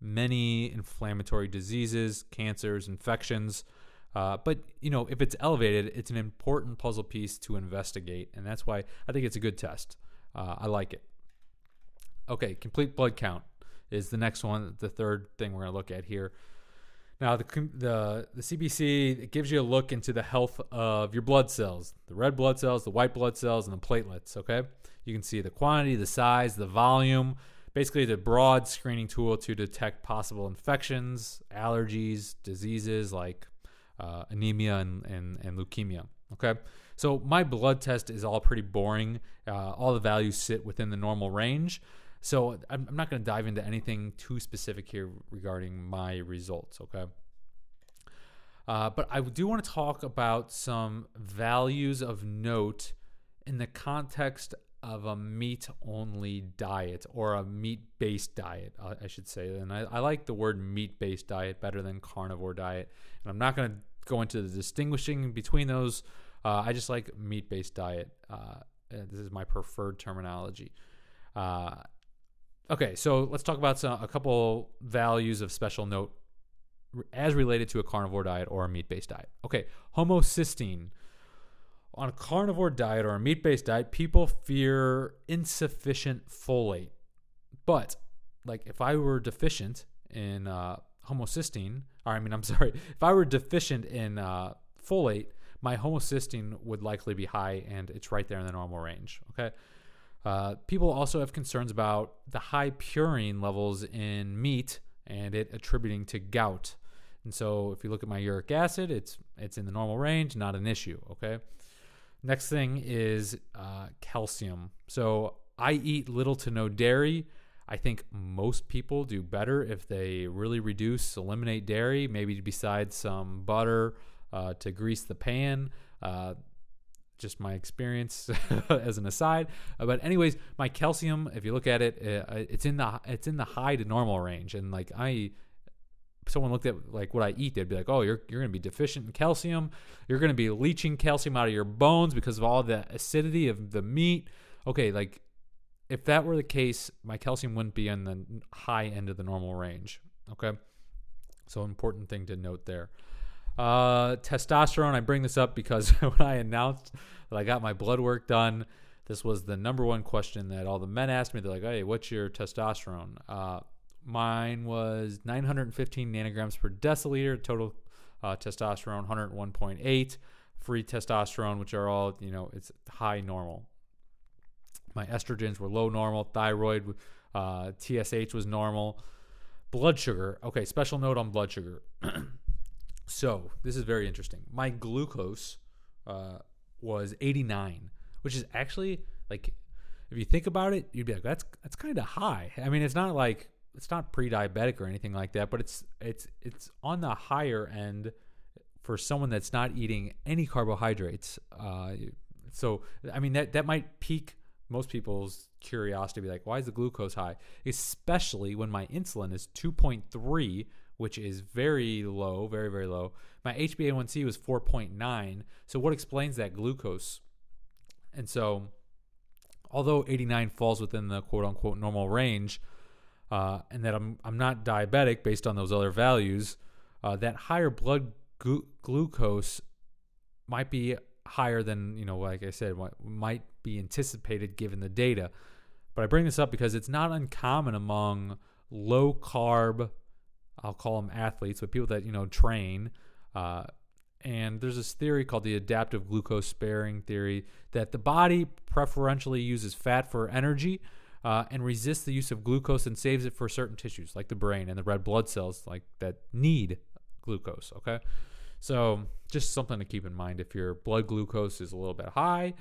many inflammatory diseases, cancers, infections. But, you know, if it's elevated, it's an important puzzle piece to investigate. And that's why I think it's a good test. I like it. Okay, complete blood count is the next one, the third thing we're going to look at here. Now, the CBC, it gives you a look into the health of your blood cells, the red blood cells, the white blood cells, and the platelets, okay? You can see the quantity, the size, the volume. Basically, the broad screening tool to detect possible infections, allergies, diseases like anemia and leukemia. Okay, so my blood test is all pretty boring. All the values sit within the normal range. So I'm not going to dive into anything too specific here regarding my results. Okay, but I do want to talk about some values of note in the context of a meat-only diet or a meat-based diet, I should say. And I like the word meat-based diet better than carnivore diet. And I'm not going to go into the distinguishing between those. I just like meat-based diet. This is my preferred terminology. Okay, so let's talk about a couple values of special note as related to a carnivore diet or a meat-based diet. Okay, homocysteine. On a carnivore diet or a meat-based diet, people fear insufficient folate. But, like, if I were deficient in homocysteine, if I were deficient in folate, my homocysteine would likely be high, and it's right there in the normal range. Okay. People also have concerns about the high purine levels in meat and it attributing to gout. And so if you look at my uric acid, it's in the normal range, not an issue. Okay. Next thing is calcium. So I eat little to no dairy. I think most people do better if they really reduce, eliminate dairy, maybe besides some butter to grease the pan. Just my experience as an aside. But anyways, my calcium, if you look at it, it's in the high to normal range. And like someone looked at like what I eat, they'd be like, oh, you're going to be deficient in calcium. You're going to be leaching calcium out of your bones because of all the acidity of the meat. Okay, like if that were the case, my calcium wouldn't be in the high end of the normal range. Okay, so important thing to note there. Testosterone, I bring this up because when I announced that I got my blood work done, this was the number one question that all the men asked me. They're like, hey, what's your testosterone? Mine was 915 nanograms per deciliter, total testosterone 101.8, free testosterone, which are all, it's high normal. My estrogens were low normal, thyroid, TSH was normal. Blood sugar, okay, special note on blood sugar. So this is very interesting. My glucose was 89, which is actually, like, if you think about it, you'd be like, that's kind of high. I mean, it's not pre-diabetic or anything like that, but it's on the higher end for someone that's not eating any carbohydrates. So, I mean, that might pique most people's curiosity, be like, why is the glucose high? Especially when my insulin is 2.3, which is very low, very, very low. My HbA1c was 4.9. So what explains that glucose? And so although 89 falls within the quote-unquote normal range, and that I'm not diabetic based on those other values, that higher blood glucose might be higher than, like I said, what might be anticipated given the data. But I bring this up because it's not uncommon among low-carb, I'll call them athletes, but people that, train. And there's this theory called the adaptive glucose sparing theory that the body preferentially uses fat for energy and resists the use of glucose and saves it for certain tissues like the brain and the red blood cells like that need glucose, okay? So just something to keep in mind if your blood glucose is a little bit high,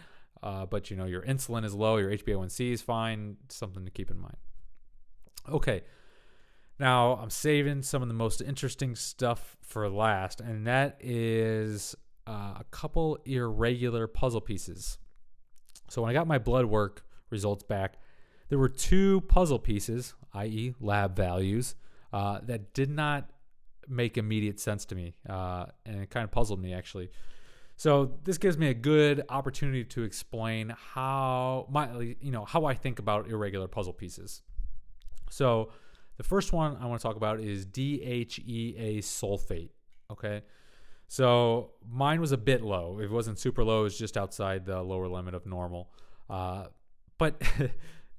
but, your insulin is low, your HbA1c is fine, something to keep in mind. Okay. Now, I'm saving some of the most interesting stuff for last, and that is a couple irregular puzzle pieces. So when I got my blood work results back, there were two puzzle pieces, i.e. lab values, that did not make immediate sense to me, and it kind of puzzled me, actually. So this gives me a good opportunity to explain how I think about irregular puzzle pieces. So the first one I want to talk about is DHEA sulfate, okay? So mine was a bit low. It wasn't super low. It was just outside the lower limit of normal. But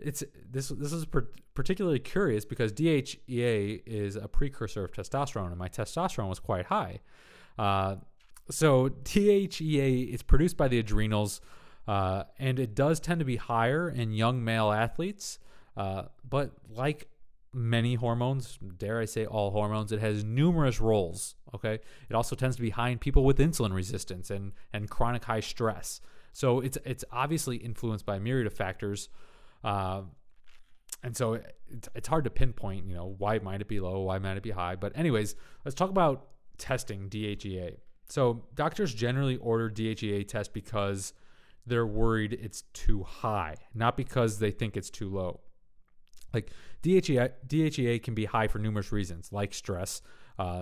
this is particularly curious because DHEA is a precursor of testosterone, and my testosterone was quite high. So DHEA is produced by the adrenals, and it does tend to be higher in young male athletes, but like many hormones, dare I say all hormones, it has numerous roles, okay? It also tends to be high in people with insulin resistance and chronic high stress. So it's obviously influenced by a myriad of factors. And so it's hard to pinpoint, why might it be low, why might it be high? But anyways, let's talk about testing DHEA. So doctors generally order DHEA tests because they're worried it's too high, not because they think it's too low. Like DHEA can be high for numerous reasons, like stress.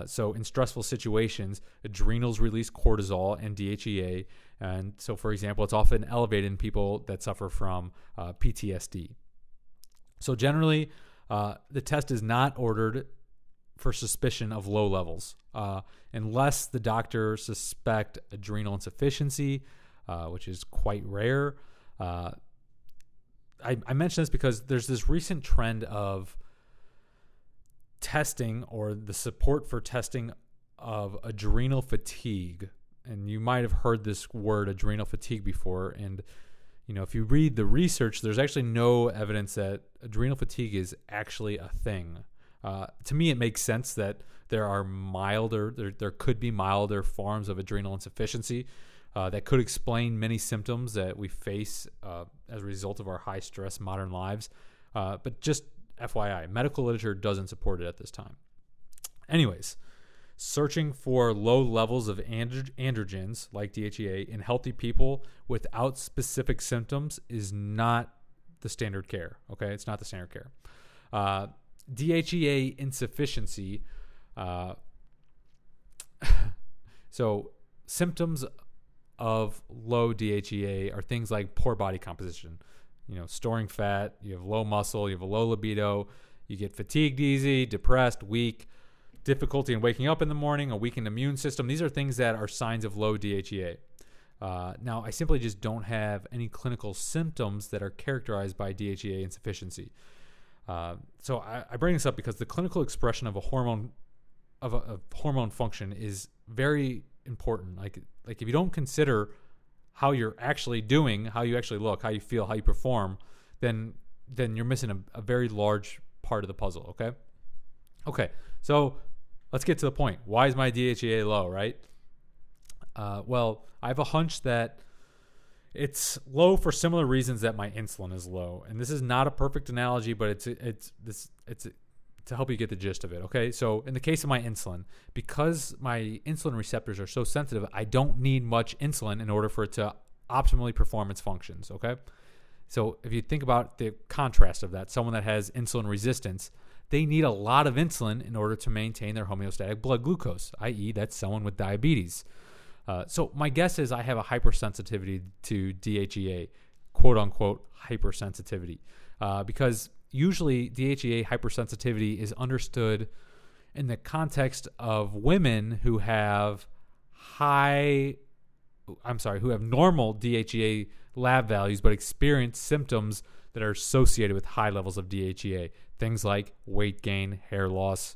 So in stressful situations, adrenals release cortisol and DHEA. And so, for example, it's often elevated in people that suffer from PTSD. So generally, the test is not ordered for suspicion of low levels, unless the doctor suspect adrenal insufficiency, which is quite rare. I mention this because there's this recent trend of testing or the support for testing of adrenal fatigue. and you might have heard this word adrenal fatigue before. And, you know, if you read the research, there's actually no evidence that adrenal fatigue is actually a thing. To me, it makes sense that there could be milder forms of adrenal insufficiency that could explain many symptoms that we face as a result of our high-stress modern lives. But just FYI, medical literature doesn't support it at this time. Anyways, searching for low levels of androgens like DHEA in healthy people without specific symptoms is not the standard care. Okay, it's not the standard care. DHEA insufficiency. So symptoms of low DHEA are things like poor body composition, you know, storing fat, you have low muscle, you have a low libido, you get fatigued easy, depressed, weak, difficulty in waking up in the morning, a weakened immune system. These are things that are signs of low DHEA. Now, I simply just don't have any clinical symptoms that are characterized by DHEA insufficiency. So I bring this up because the clinical expression of a hormone function is very important. Like if you don't consider how you're actually doing, how you actually look, how you feel, how you perform, then you're missing a very large part of the puzzle. Okay. So let's get to the point. Why is my DHEA low, right? Well, I have a hunch that it's low for similar reasons that my insulin is low. And this is not a perfect analogy, but it's to help you get the gist of it, okay? So in the case of my insulin, because my insulin receptors are so sensitive, I don't need much insulin in order for it to optimally perform its functions, okay? So if you think about the contrast of that, someone that has insulin resistance, they need a lot of insulin in order to maintain their homeostatic blood glucose, i.e. that's someone with diabetes. So my guess is I have a hypersensitivity to DHEA, quote-unquote hypersensitivity, because usually DHEA hypersensitivity is understood in the context of women who have normal DHEA lab values but experience symptoms that are associated with high levels of DHEA, things like weight gain, hair loss,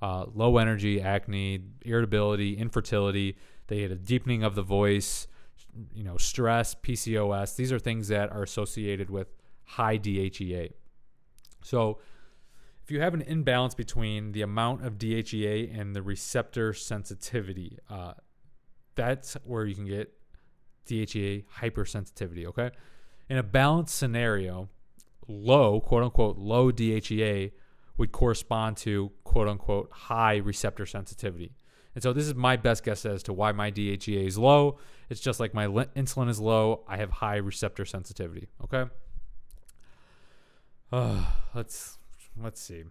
low energy, acne, irritability, infertility. They had a deepening of the voice, you know, stress, PCOS. These are things that are associated with high DHEA. So if you have an imbalance between the amount of DHEA and the receptor sensitivity, that's where you can get DHEA hypersensitivity, okay? In a balanced scenario, low, quote-unquote, low DHEA would correspond to, quote-unquote, high receptor sensitivity. And so this is my best guess as to why my DHEA is low. It's just like my insulin is low. I have high receptor sensitivity. Okay. Let's see.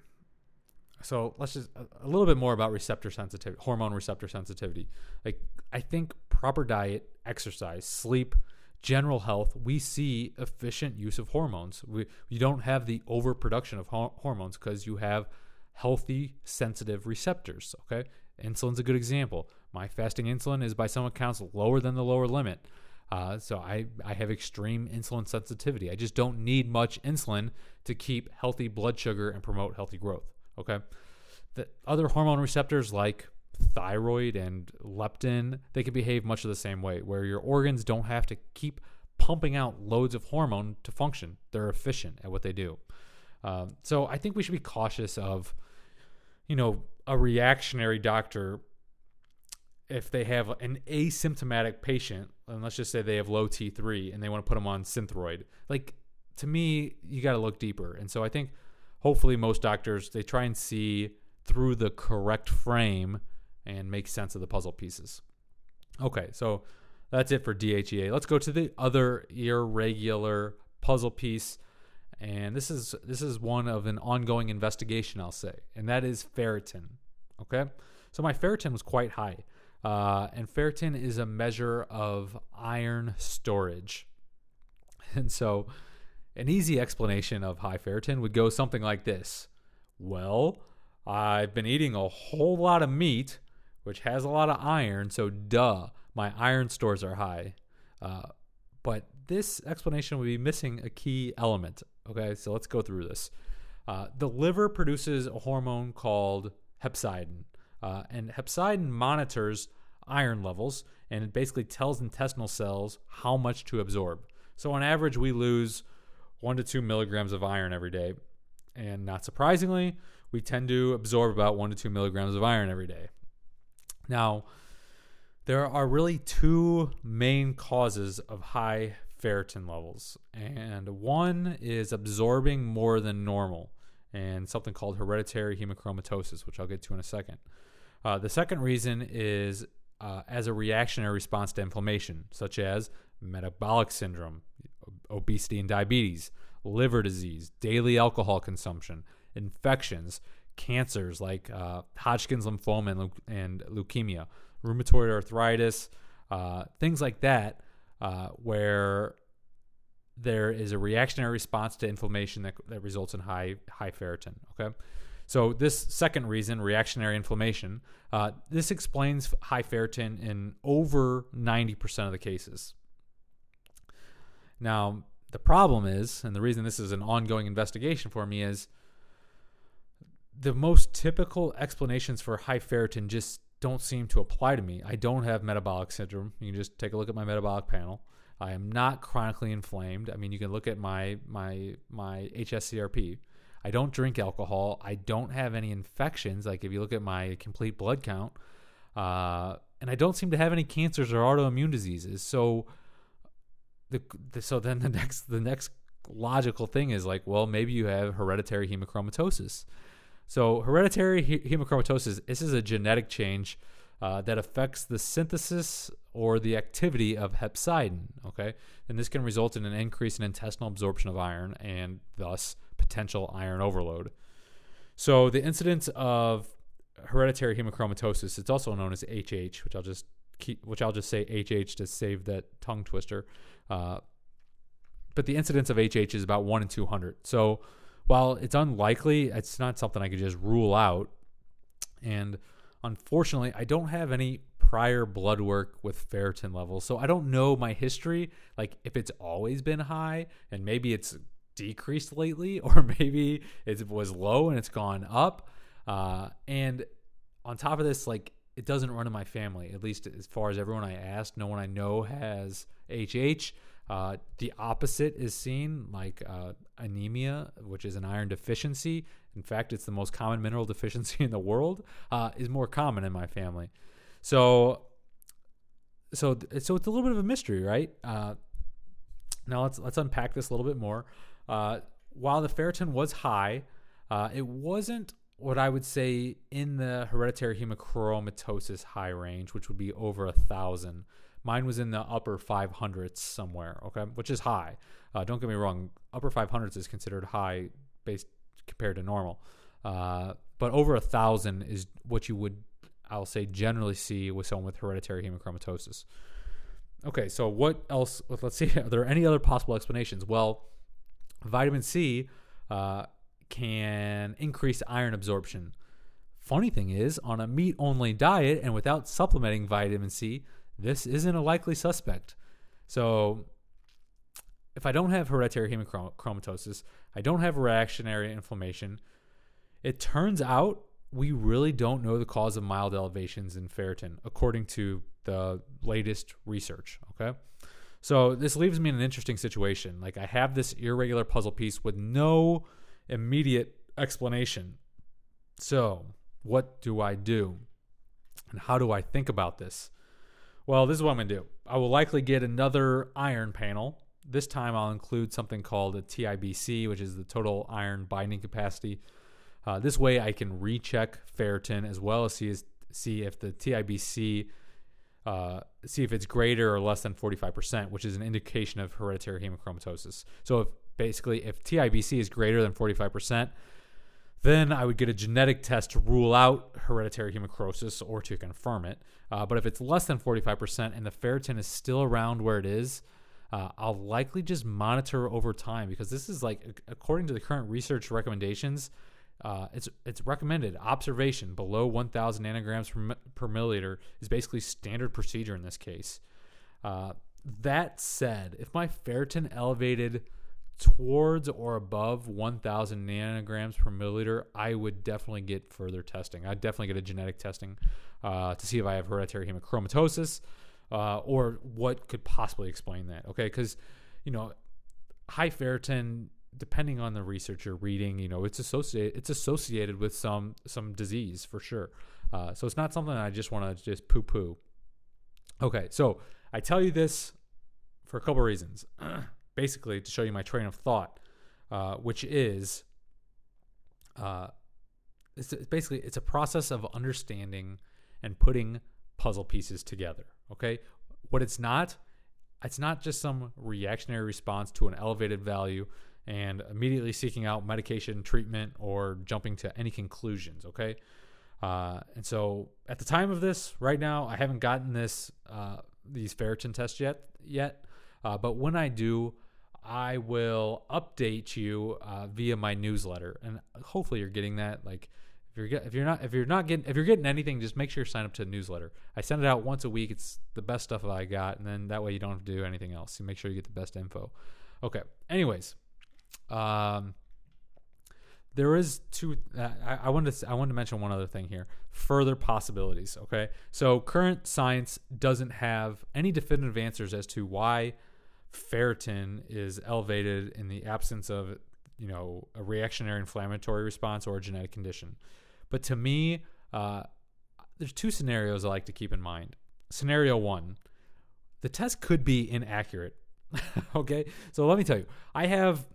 So let's just a little bit more about receptor sensitivity, hormone receptor sensitivity. Like I think proper diet, exercise, sleep, general health, we see efficient use of hormones. You don't have the overproduction of hormones because you have healthy, sensitive receptors. Okay. Insulin's a good example. My fasting insulin is by some accounts lower than the lower limit. So I have extreme insulin sensitivity. I just don't need much insulin to keep healthy blood sugar and promote healthy growth. Okay. The other hormone receptors like thyroid and leptin, they can behave much of the same way where your organs don't have to keep pumping out loads of hormone to function. They're efficient at what they do. So I think we should be cautious of, you know, a reactionary doctor, if they have an asymptomatic patient, and let's just say they have low T3 and they want to put them on Synthroid, like to me, you got to look deeper. And so I think hopefully most doctors, they try and see through the correct frame and make sense of the puzzle pieces. Okay, so that's it for DHEA. Let's go to the other irregular puzzle piece. And this is one of an ongoing investigation, I'll say, and that is ferritin, okay? So my ferritin was quite high, and ferritin is a measure of iron storage. And so an easy explanation of high ferritin would go something like this. Well, I've been eating a whole lot of meat, which has a lot of iron, so duh, my iron stores are high. But this explanation would be missing a key element. Okay, so let's go through this. The liver produces a hormone called hepcidin, and hepcidin monitors iron levels, and it basically tells intestinal cells how much to absorb. So on average, we lose 1 to 2 milligrams of iron every day. And not surprisingly, we tend to absorb about 1 to 2 milligrams of iron every day. Now, there are really two main causes of high ferritin levels. And one is absorbing more than normal and something called hereditary hemochromatosis, which I'll get to in a second. The second reason is as a reactionary response to inflammation, such as metabolic syndrome, obesity and diabetes, liver disease, daily alcohol consumption, infections, cancers like Hodgkin's lymphoma and leukemia, rheumatoid arthritis, things like that, where there is a reactionary response to inflammation that results in high ferritin. Okay, so this second reason, reactionary inflammation, this explains high ferritin in over 90% of the cases. Now, the problem is, and the reason this is an ongoing investigation for me is, the most typical explanations for high ferritin just don't seem to apply to me. I don't have metabolic syndrome. You can just take a look at my metabolic panel. I am not chronically inflamed. I mean, you can look at my HSCRP. I don't drink alcohol. I don't have any infections. Like if you look at my complete blood count, and I don't seem to have any cancers or autoimmune diseases. So then the next logical thing is like, well, maybe you have hereditary hemochromatosis. So hereditary hemochromatosis, this is a genetic change that affects the synthesis or the activity of hepcidin, okay? And this can result in an increase in intestinal absorption of iron and thus potential iron overload. So the incidence of hereditary hemochromatosis, it's also known as HH, which I'll just say HH to save that tongue twister. But the incidence of HH is about 1 in 200. So while it's unlikely, it's not something I could just rule out. And unfortunately, I don't have any prior blood work with ferritin levels. So I don't know my history, like if it's always been high and maybe it's decreased lately, or maybe it was low and it's gone up. And on top of this, like it doesn't run in my family, at least as far as everyone I asked. No one I know has HH. The opposite is seen, like anemia, which is an iron deficiency. In fact, it's the most common mineral deficiency in the world, is more common in my family. So it's a little bit of a mystery, right? Now let's unpack this a little bit more. While the ferritin was high, it wasn't what I would say in the hereditary hemochromatosis high range, which would be over 1,000. Mine was in the upper 500s somewhere, okay, which is high. Don't get me wrong. Upper 500s is considered high based compared to normal. But over 1,000 is what you would, I'll say, generally see with someone with hereditary hemochromatosis. Okay, so what else? Let's see. Are there any other possible explanations? Well, vitamin C can increase iron absorption. Funny thing is, on a meat-only diet and without supplementing vitamin C, this isn't a likely suspect. So if I don't have hereditary hemochromatosis, I don't have reactionary inflammation, it turns out we really don't know the cause of mild elevations in ferritin, according to the latest research, okay? So this leaves me in an interesting situation. Like I have this irregular puzzle piece with no immediate explanation. So what do I do? And how do I think about this? Well, this is what I'm going to do. I will likely get another iron panel. This time I'll include something called a TIBC, which is the total iron binding capacity. This way I can recheck ferritin as well as see if the TIBC, see if it's greater or less than 45%, which is an indication of hereditary hemochromatosis. So if TIBC is greater than 45%, then I would get a genetic test to rule out hereditary hemochromatosis or to confirm it. But if it's less than 45% and the ferritin is still around where it is, I'll likely just monitor over time, because this is like, according to the current research recommendations, it's recommended observation below 1,000 nanograms per milliliter is basically standard procedure in this case. That said, if my ferritin elevated towards or above 1,000 nanograms per milliliter, I would definitely get further testing. I'd definitely get a genetic testing to see if I have hereditary hemochromatosis or what could possibly explain that. Okay, because, you know, high ferritin, depending on the research you're reading, you know, it's associated with some disease for sure. So it's not something I just want to just poo-poo. Okay, so I tell you this for a couple of reasons. Basically, to show you my train of thought, which is, it's a process of understanding and putting puzzle pieces together. Okay, what it's not just some reactionary response to an elevated value and immediately seeking out medication, treatment, or jumping to any conclusions. Okay, and so at the time of this, right now, I haven't gotten these ferritin tests yet, but when I do, I will update you via my newsletter, and hopefully you're getting that. Like, if you're getting anything, just make sure you sign up to the newsletter. I send it out once a week. It's the best stuff I got, and then that way you don't have to do anything else. You make sure you get the best info. Okay. Anyways, there is two. I wanted to mention one other thing here. Further possibilities. Okay. So current science doesn't have any definitive answers as to why ferritin is elevated in the absence of, you know, a reactionary inflammatory response or a genetic condition. But to me, there's two scenarios I like to keep in mind. Scenario one, the test could be inaccurate. Okay, so let me tell you, I have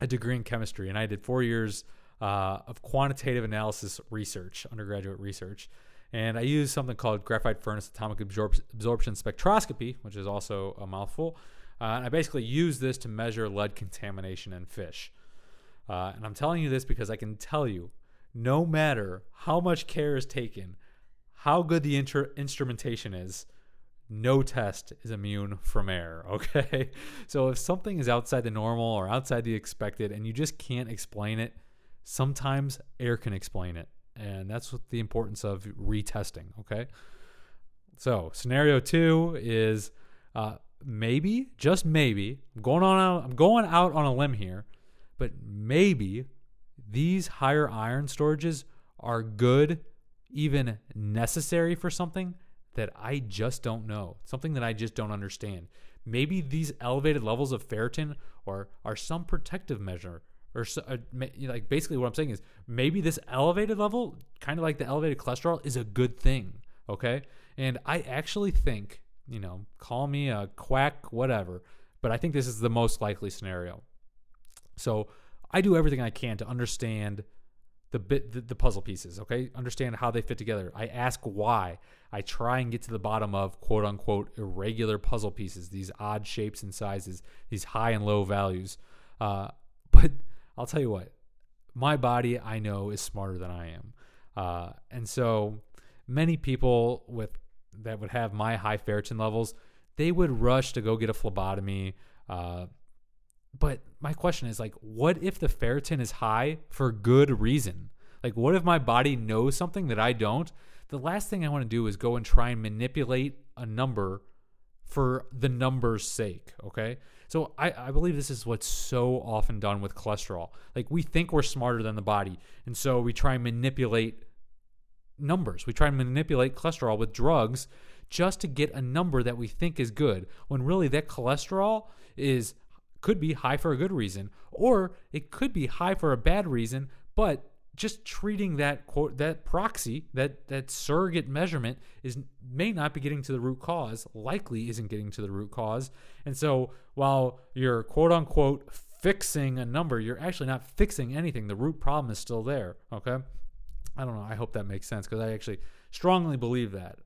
a degree in chemistry, and I did 4 years of quantitative analysis research, undergraduate research. And I used something called graphite furnace atomic absorption spectroscopy, which is also a mouthful. And I basically use this to measure lead contamination in fish. And I'm telling you this because I can tell you, no matter how much care is taken, how good the instrumentation is, no test is immune from error, okay? So if something is outside the normal or outside the expected and you just can't explain it, sometimes error can explain it. And that's what the importance of retesting, okay? So scenario two is... maybe, just maybe, I'm going out on a limb here, but maybe these higher iron storages are good, even necessary for something that I just don't know, something that I just don't understand. Maybe these elevated levels of ferritin are some protective measure, or so, like basically what I'm saying is maybe this elevated level, kind of like the elevated cholesterol, is a good thing, okay? And I actually think, you know, call me a quack, whatever, but I think this is the most likely scenario. So I do everything I can to understand the puzzle pieces, okay? Understand how they fit together. I ask why. I try and get to the bottom of quote unquote irregular puzzle pieces, these odd shapes and sizes, these high and low values. But I'll tell you what, my body, I know, is smarter than I am. And so many people that would have my high ferritin levels, they would rush to go get a phlebotomy. But my question is, like, what if the ferritin is high for good reason? Like, what if my body knows something that I don't? The last thing I want to do is go and try and manipulate a number for the number's sake, okay? So I believe this is what's so often done with cholesterol. Like, we think we're smarter than the body, and so we try and manipulate numbers. We try and manipulate cholesterol with drugs just to get a number that we think is good, when really that cholesterol could be high for a good reason, or it could be high for a bad reason. But just treating that quote, that proxy, that surrogate measurement may not be getting to the root cause, likely isn't getting to the root cause. And so while you're quote unquote fixing a number, you're actually not fixing anything. The root problem is still there. Okay. I don't know. I hope that makes sense, because I actually strongly believe that.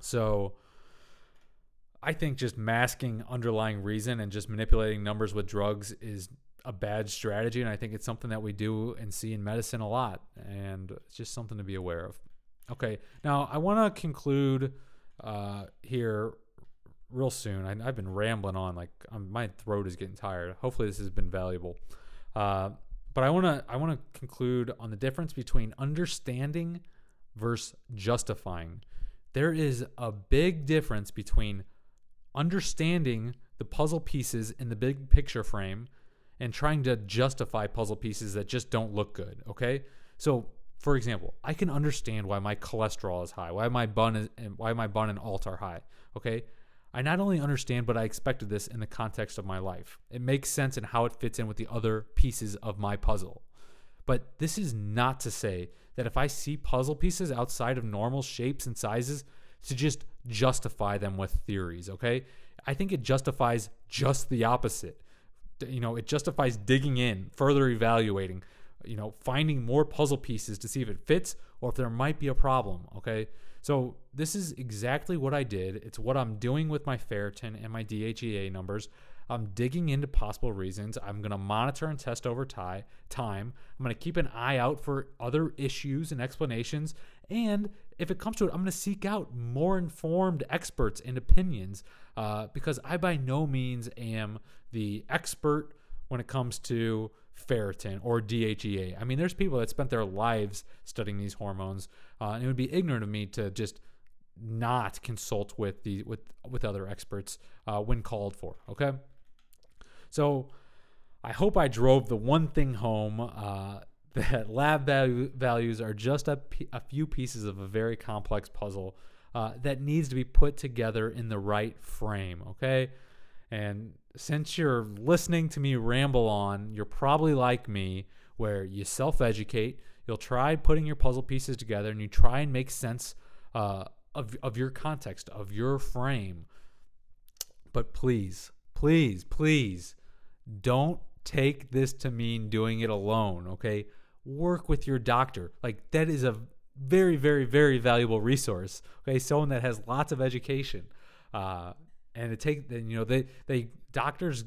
So I think just masking underlying reason and just manipulating numbers with drugs is a bad strategy, and I think it's something that we do and see in medicine a lot, and it's just something to be aware of. Okay, now I want to conclude here real soon. I've been rambling on. Like, my throat is getting tired. Hopefully this has been valuable. But I want to conclude on the difference between understanding versus justifying. There is a big difference between understanding the puzzle pieces in the big picture frame and trying to justify puzzle pieces that just don't look good, okay? So, for example, I can understand why my cholesterol is high, why my BUN and ALT are high, okay? I not only understand, but I expected this in the context of my life. It makes sense in how it fits in with the other pieces of my puzzle. But this is not to say that if I see puzzle pieces outside of normal shapes and sizes, to just justify them with theories, okay? I think it justifies just the opposite. You know, it justifies digging in, further evaluating, you know, finding more puzzle pieces to see if it fits or if there might be a problem, okay? So this is exactly what I did. It's what I'm doing with my ferritin and my DHEA numbers. I'm digging into possible reasons. I'm going to monitor and test over time. I'm going to keep an eye out for other issues and explanations. And if it comes to it, I'm going to seek out more informed experts and opinions because I by no means am the expert when it comes to ferritin or DHEA. I mean, there's people that spent their lives studying these hormones, and it would be ignorant of me to just not consult with other experts when called for. Okay, so I hope I drove the one thing home that lab values are just a few pieces of a very complex puzzle that needs to be put together in the right frame. Okay, and since you're listening to me ramble on, you're probably like me where you self-educate, you'll try putting your puzzle pieces together and you try and make sense of your context, of your frame. But please, please, please don't take this to mean doing it alone, okay? Work with your doctor. Like, that is a very, very, very valuable resource, okay? Someone that has lots of education. And it take, you know, doctors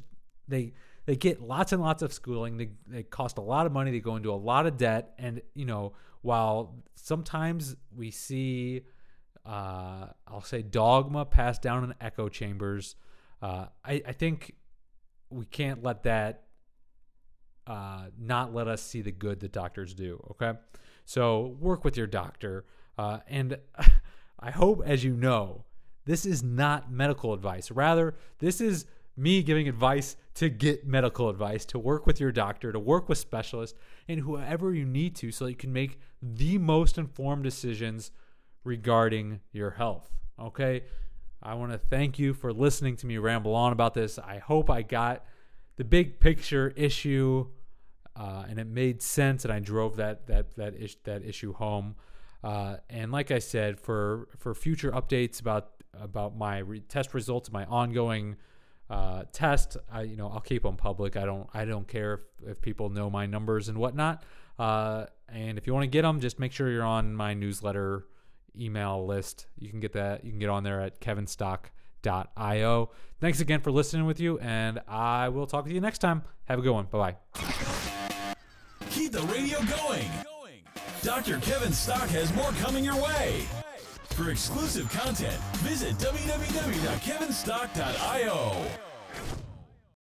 get lots and lots of schooling. They cost a lot of money. They go into a lot of debt. And you know, while sometimes we see, I'll say, dogma passed down in echo chambers, I think we can't let that not let us see the good that doctors do. Okay, so work with your doctor, and I hope, as you know, this is not medical advice. Rather, this is me giving advice to get medical advice, to work with your doctor, to work with specialists, and whoever you need to so that you can make the most informed decisions regarding your health, okay? I want to thank you for listening to me ramble on about this. I hope I got the big picture issue and it made sense and I drove that issue home. And like I said, for future updates about my test results, my ongoing test, I'll keep them public. I don't care if people know my numbers and whatnot. And if you want to get them, just make sure you're on my newsletter email list. You can get that. You can get on there at KevinStock.io. Thanks again for listening with you, and I will talk to you next time. Have a good one. Bye bye. Keep the radio going. Dr. Kevin Stock has more coming your way. For exclusive content, visit www.kevinstock.io.